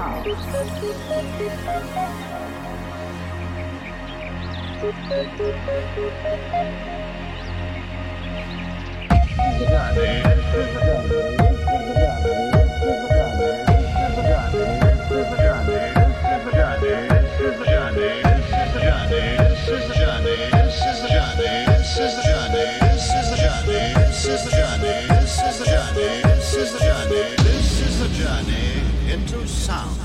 This is a journey into sound.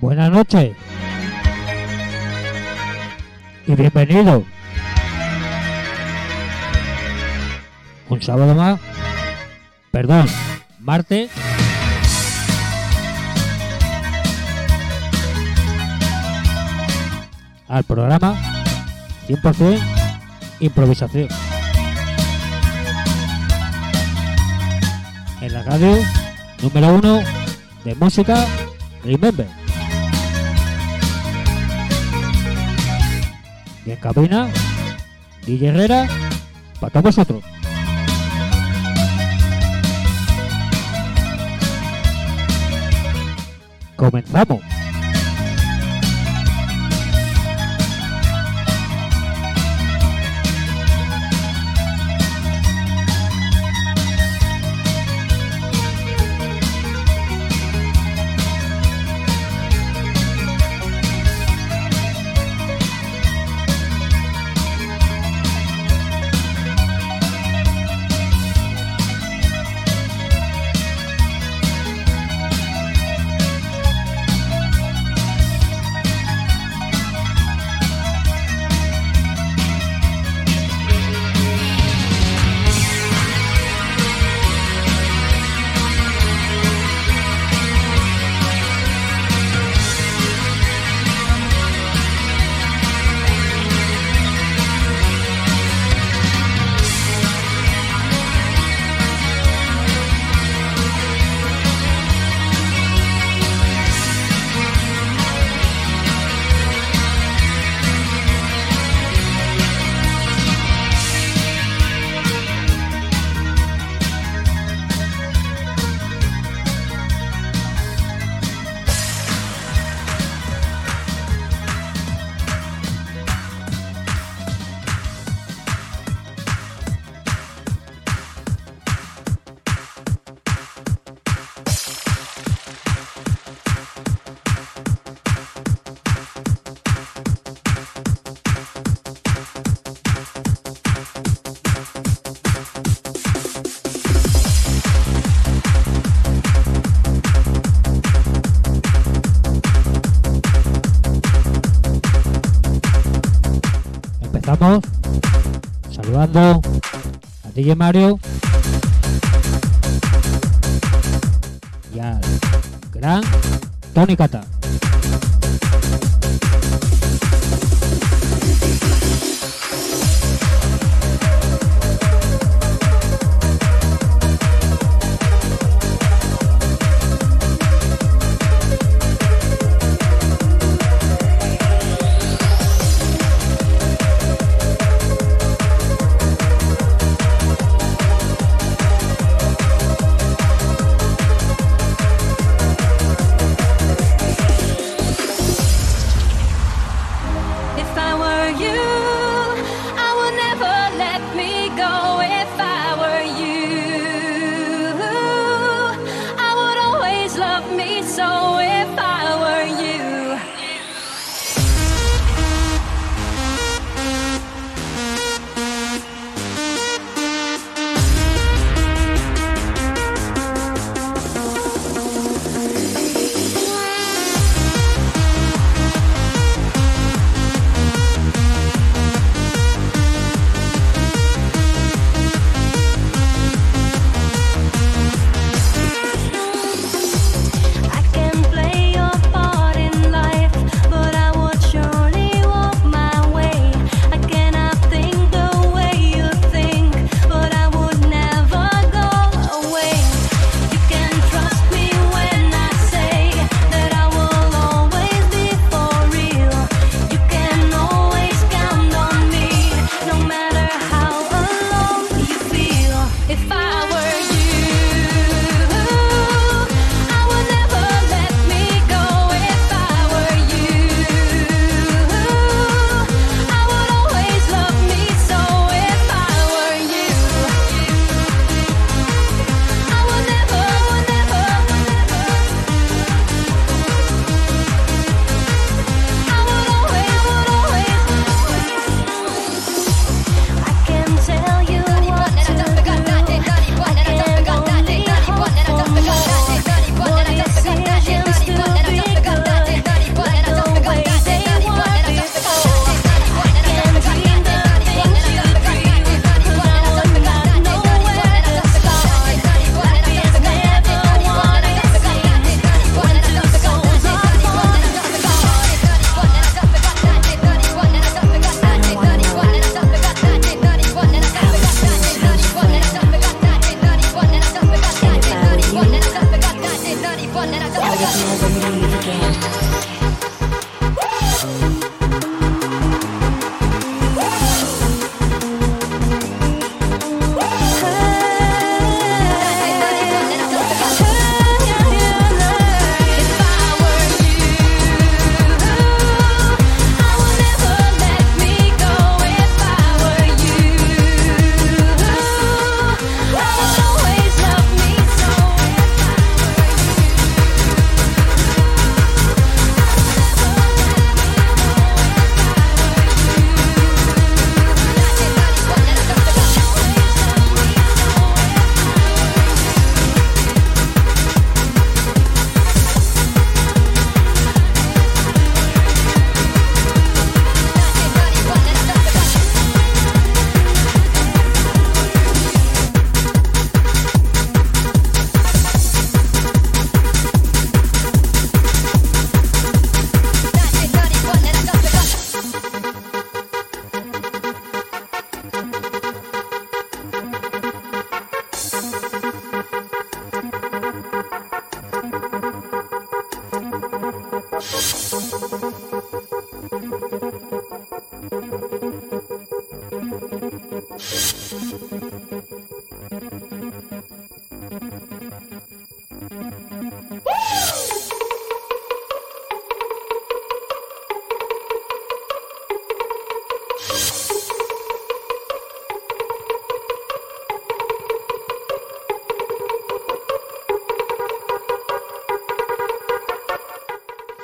Buenas noches y bienvenido un sábado más, perdón, martes, al programa 100% improvisación en la radio número 1 de música RIMEMBE. Y en cabina, DJ Herrera, para todos vosotros. Comenzamos. Saludando a DJ Mario y al gran Tony Cata.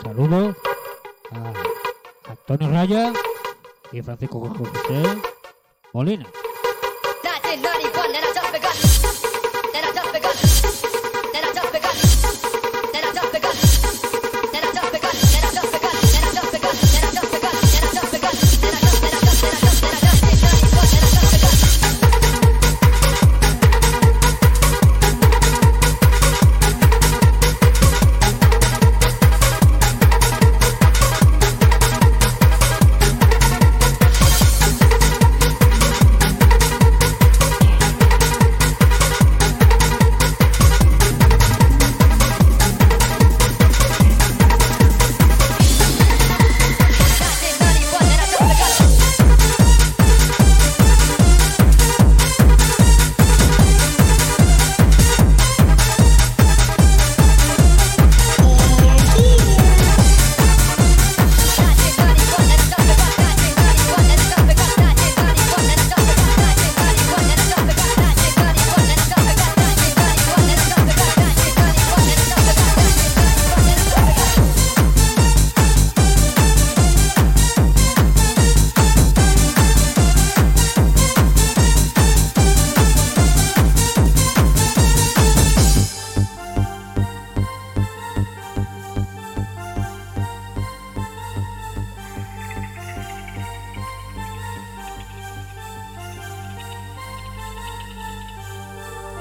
Saludos a Antonio Raya y Francisco González Molina.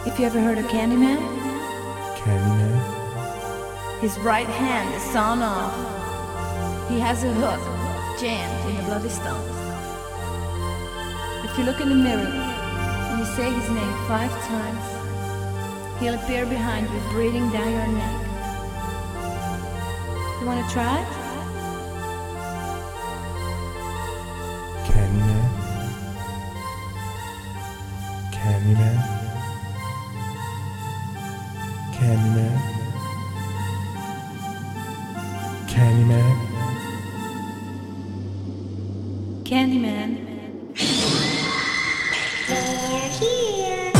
If you ever heard of Candyman? Candyman? His right hand is sawn off. He has a hook jammed in the bloody stump. If you look in the mirror and you say his name 5 times, he'll appear behind you, breathing down your neck. You want to try it? Candyman? Candyman? Candyman, Candyman, Candyman. They're here.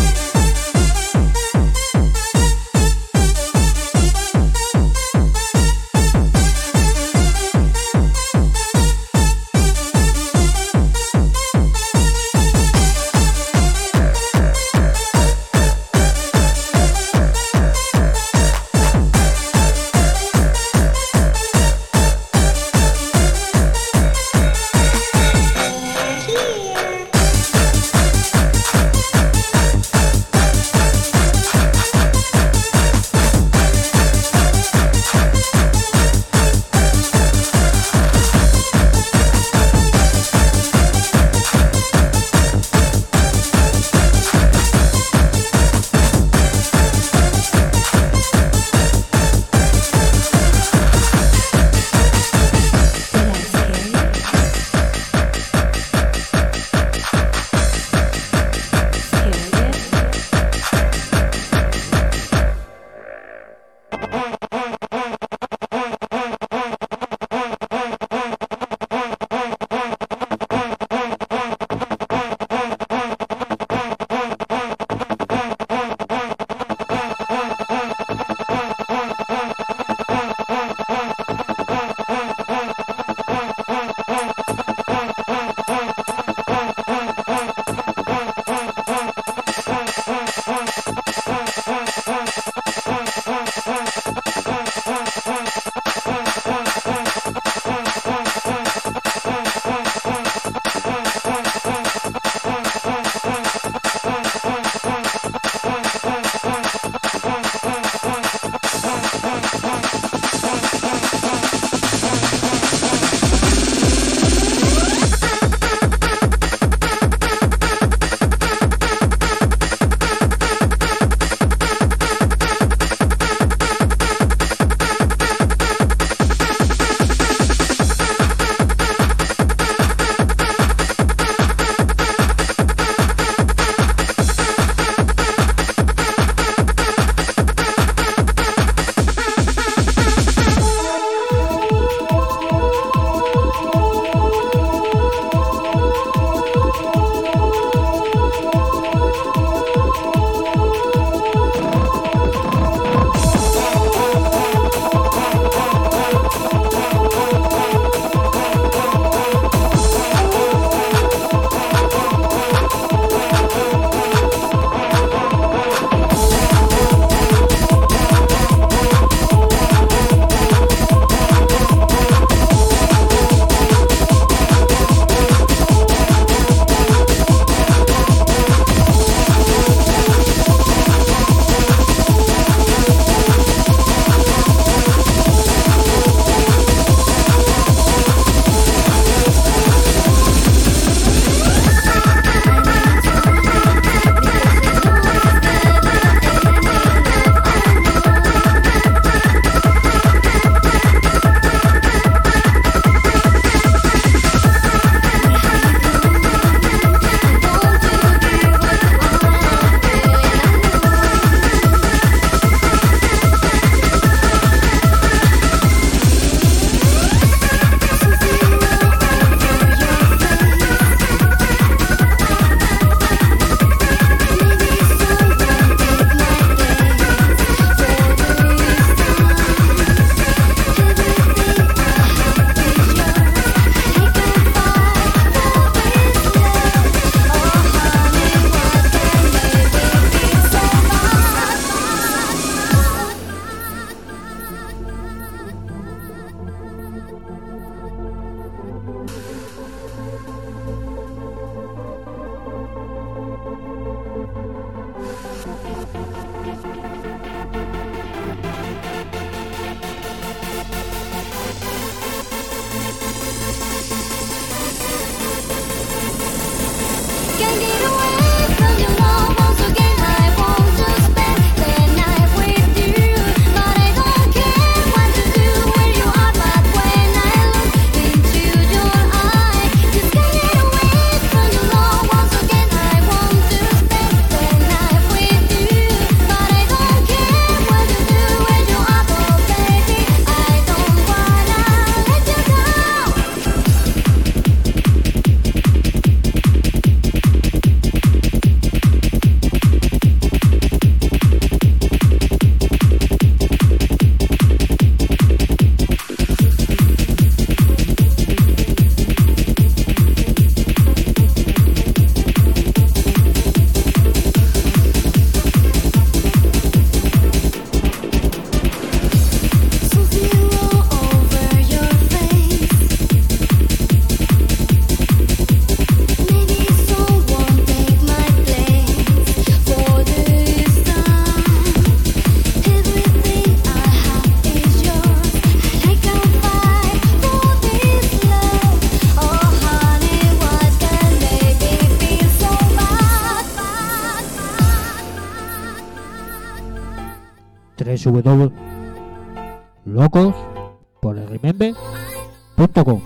www.locosporelrimembe.com,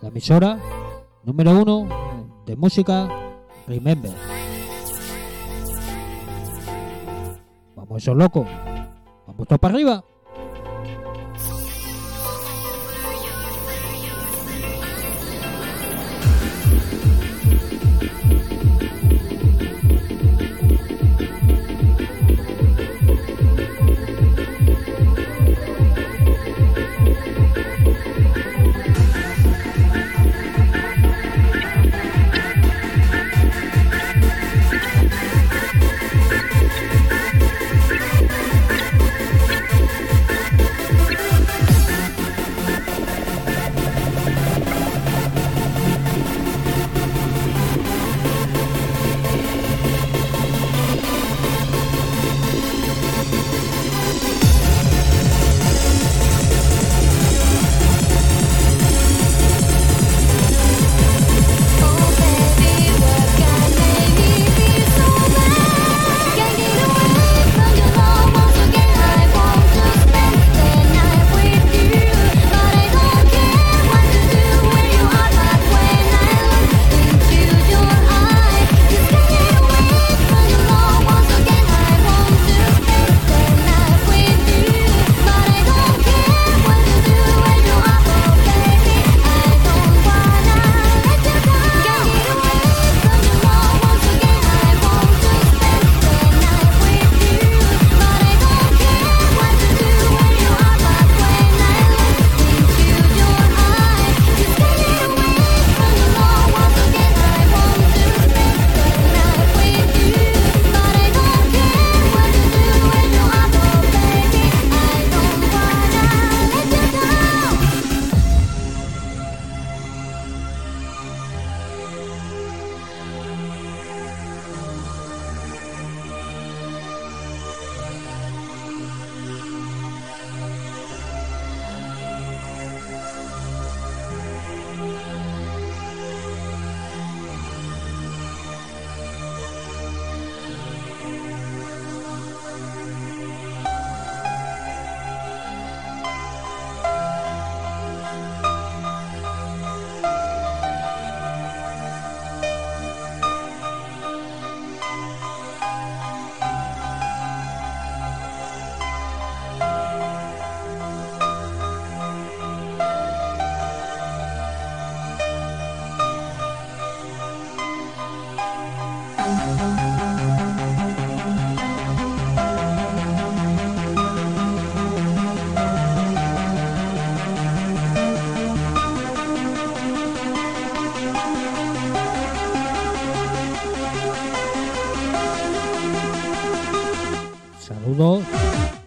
la emisora número 1 de música Remember. Vamos esos locos, vamos todos para arriba.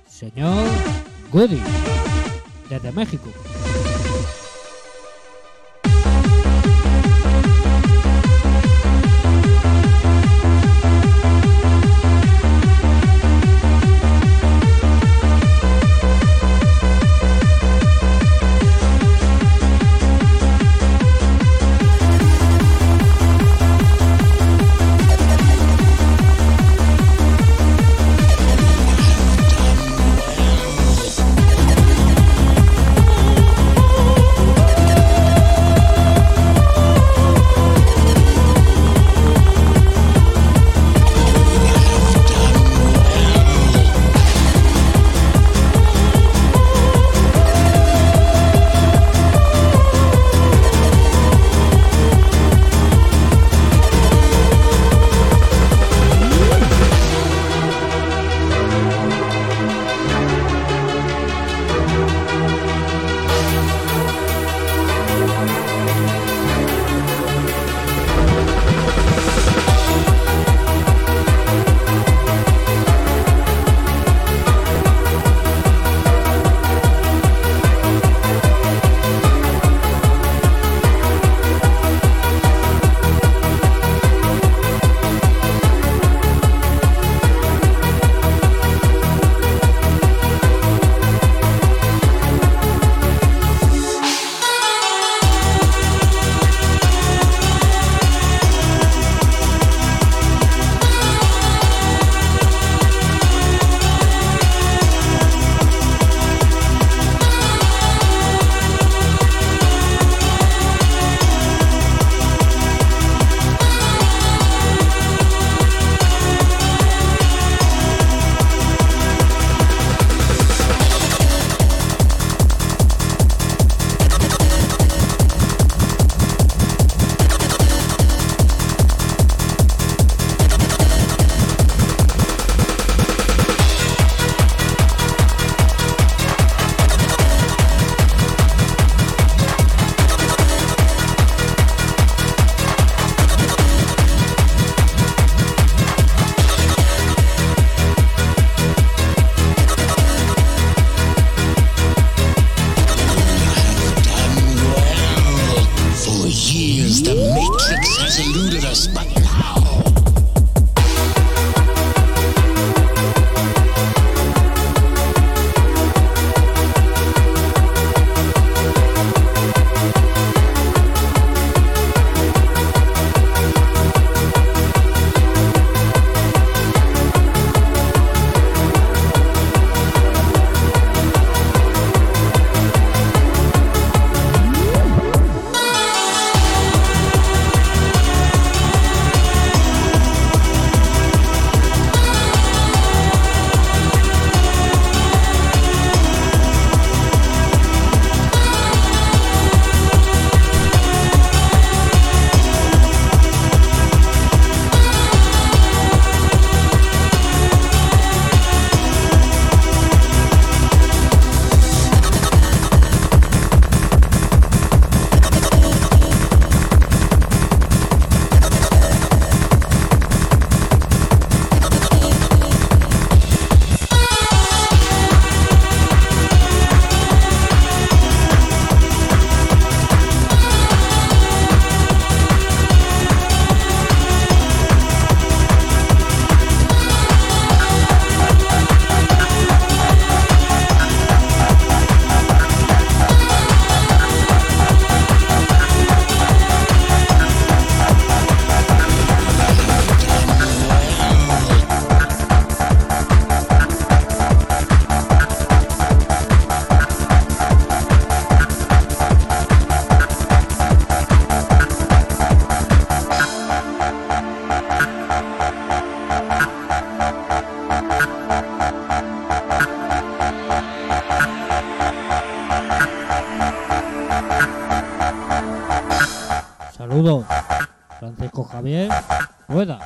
Señor Goody, desde México. Saludos, Francisco Javier, Rueda.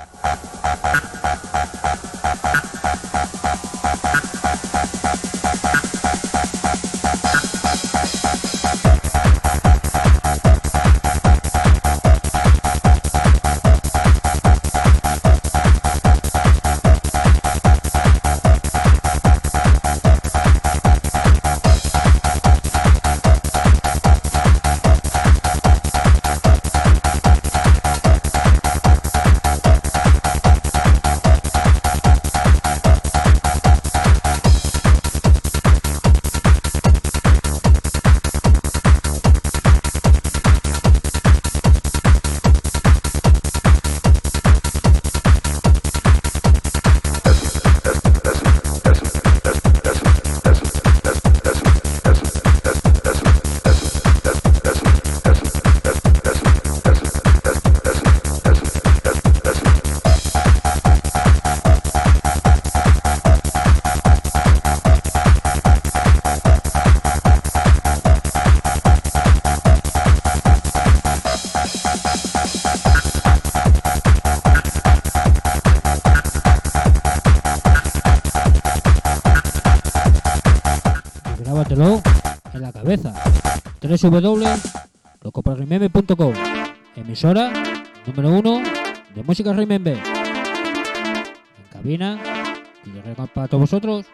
www.locoparrimembe.com, emisora número 1 de música Rimembe. En cabina, DJ Herrera para todos vosotros.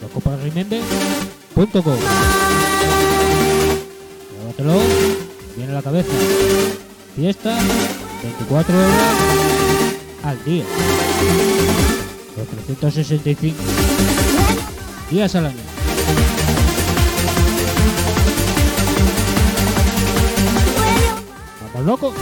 www.coparrimembe.com. Llévatelo bien a la cabeza. Fiesta 24 horas al día, los 365 días al año. ¿Estás loco?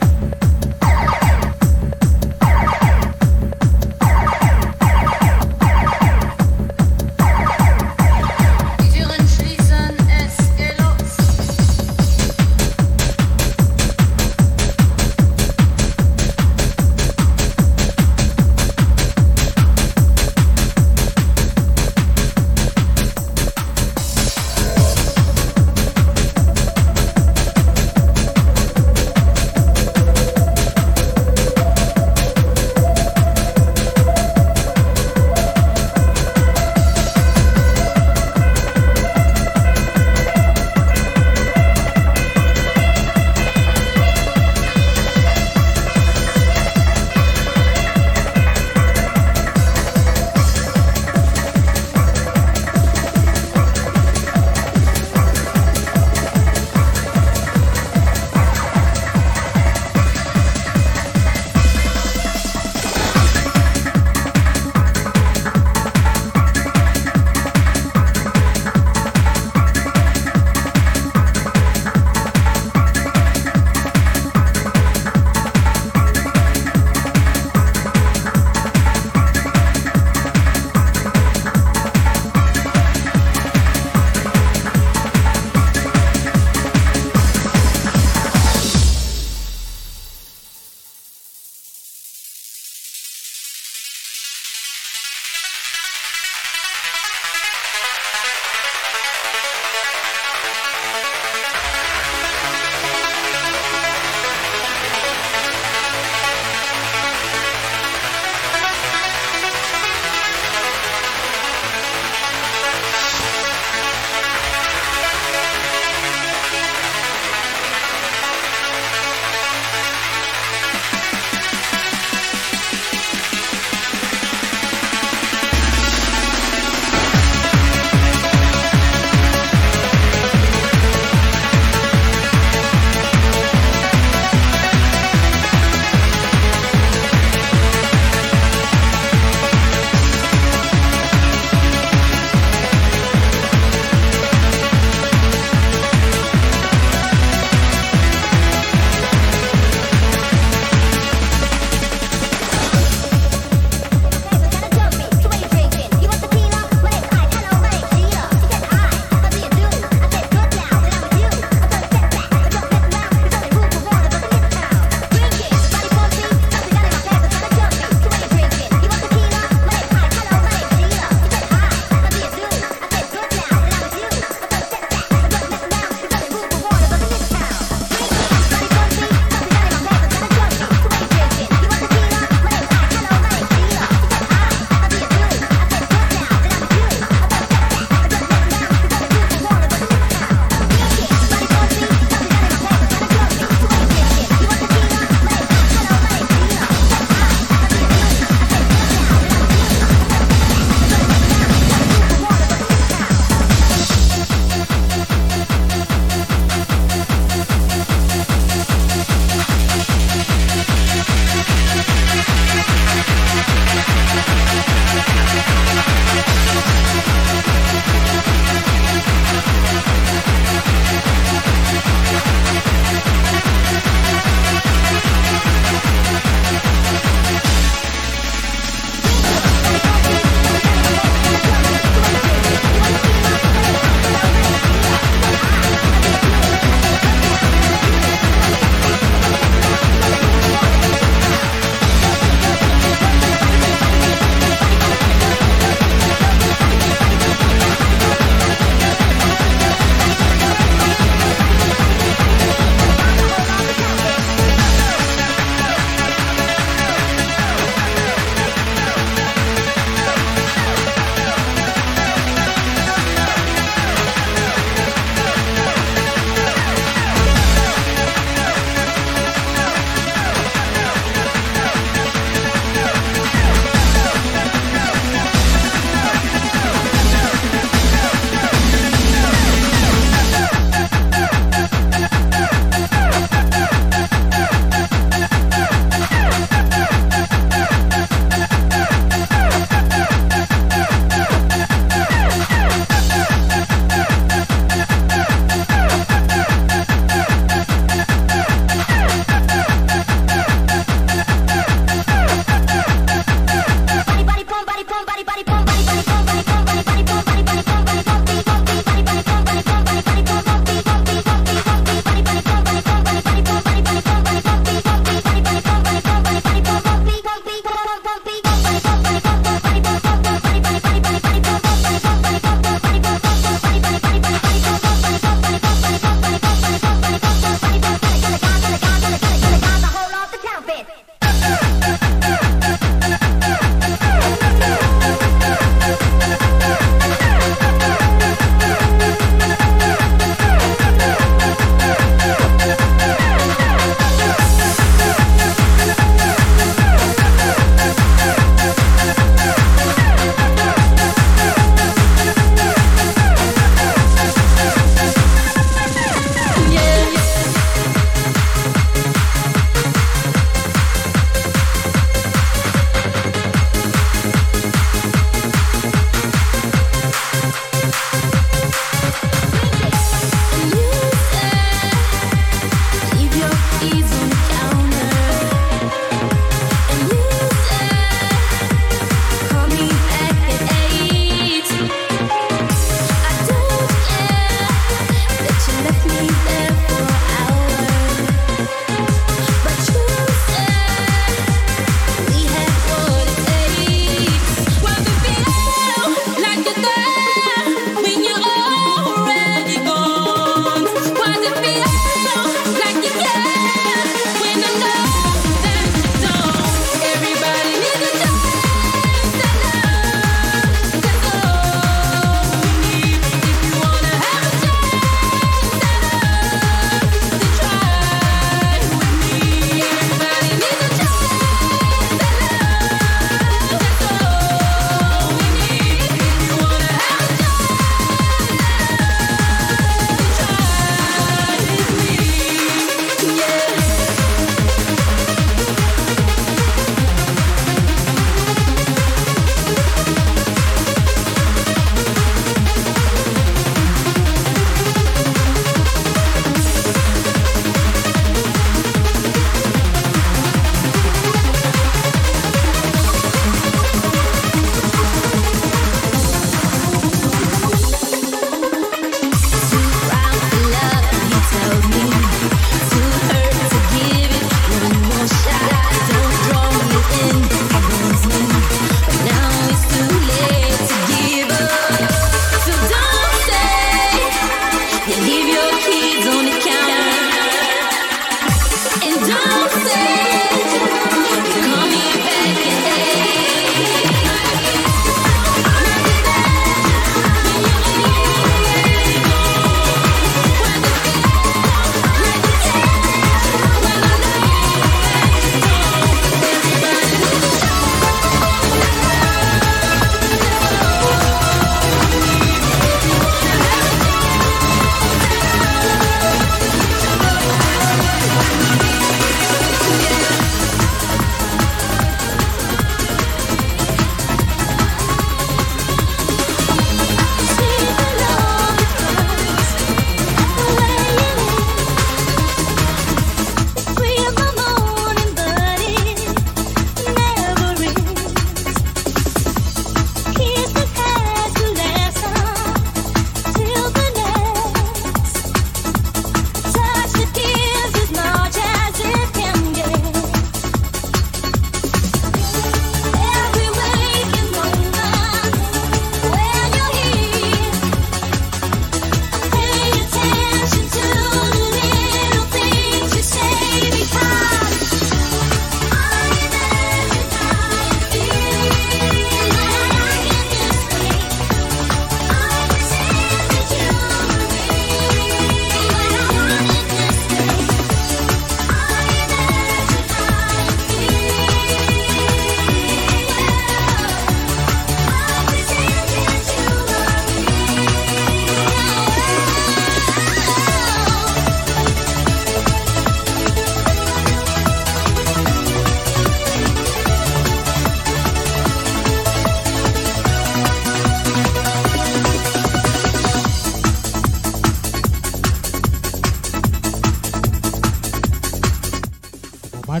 Mario. A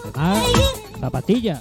quemar zapatillas.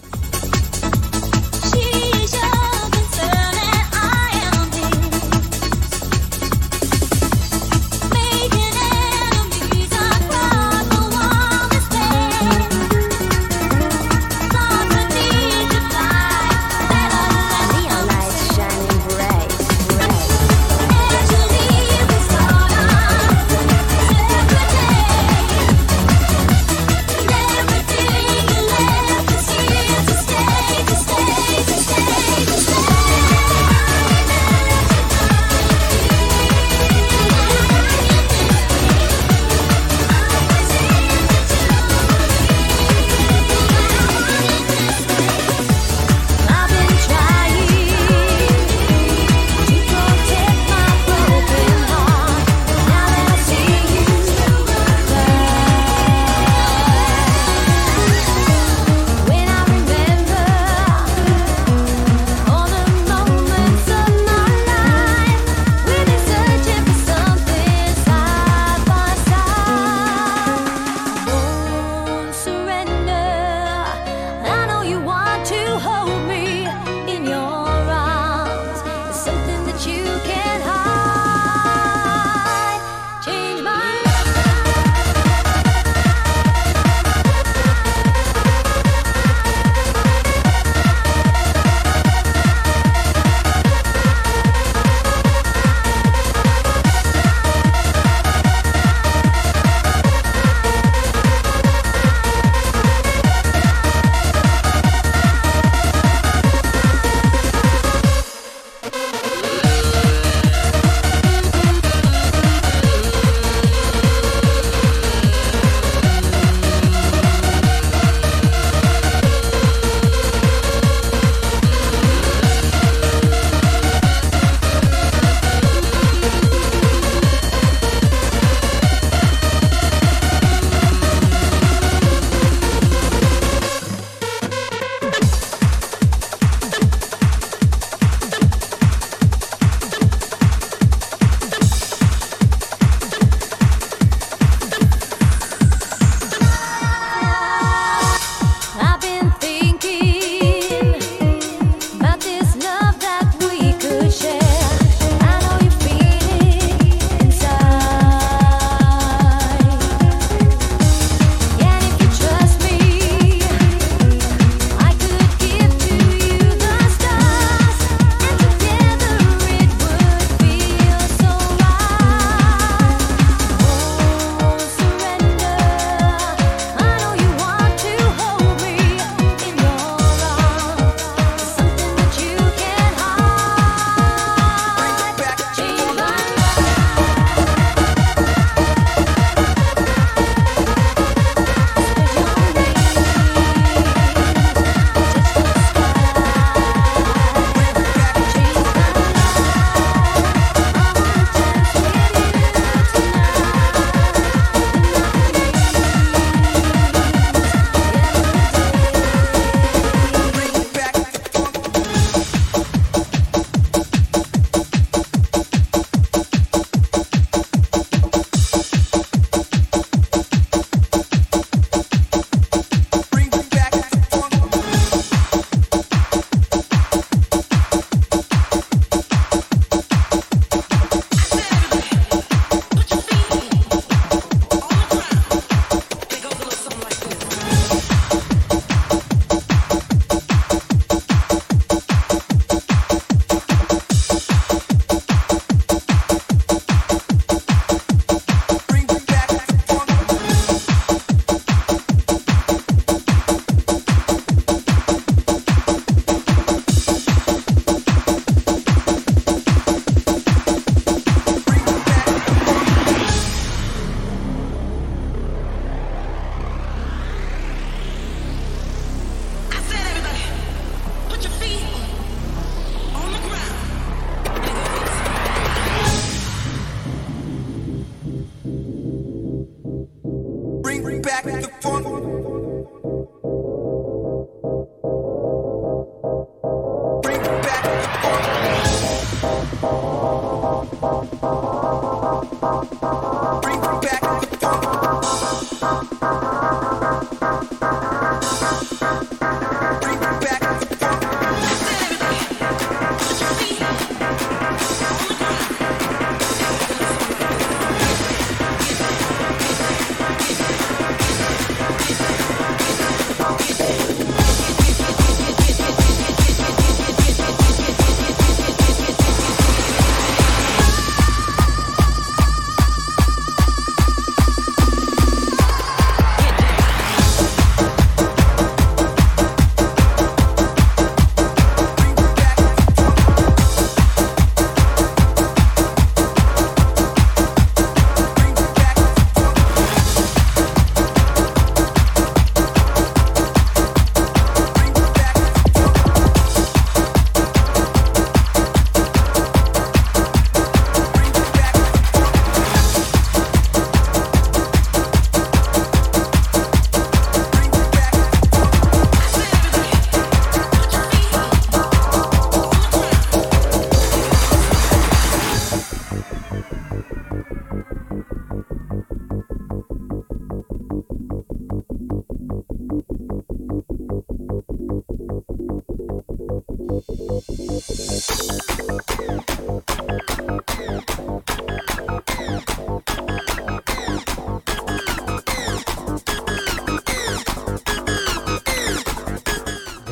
Ya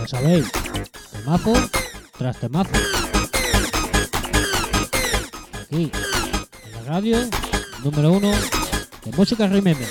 sabéis, temazo tras temazo. Aquí, en la radio número 1 de música Remember.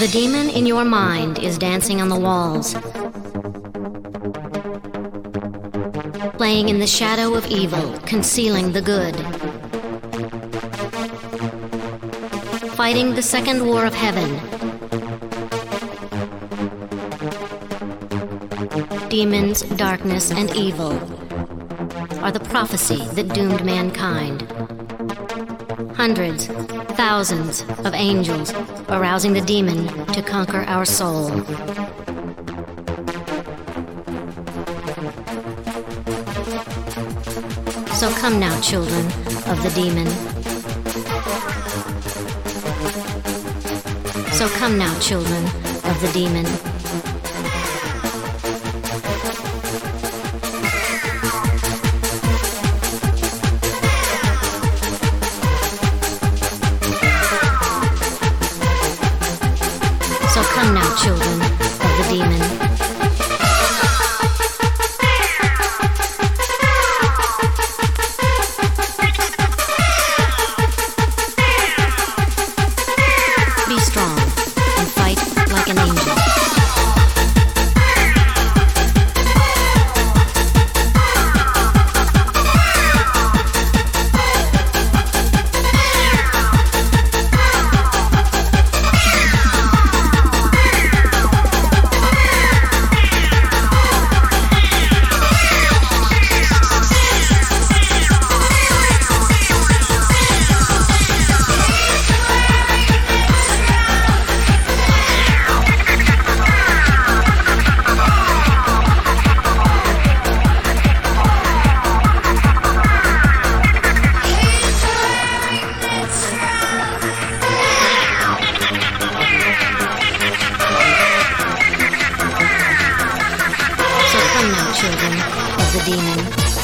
The demon in your mind is dancing on the walls, playing in the shadow of evil, concealing the good, fighting the second war of heaven. Demons, darkness, and evil are the prophecy that doomed mankind. Hundreds, thousands of angels arousing the demon to conquer our soul. So come now, children of the demon. So come now, children of the demon. Demon.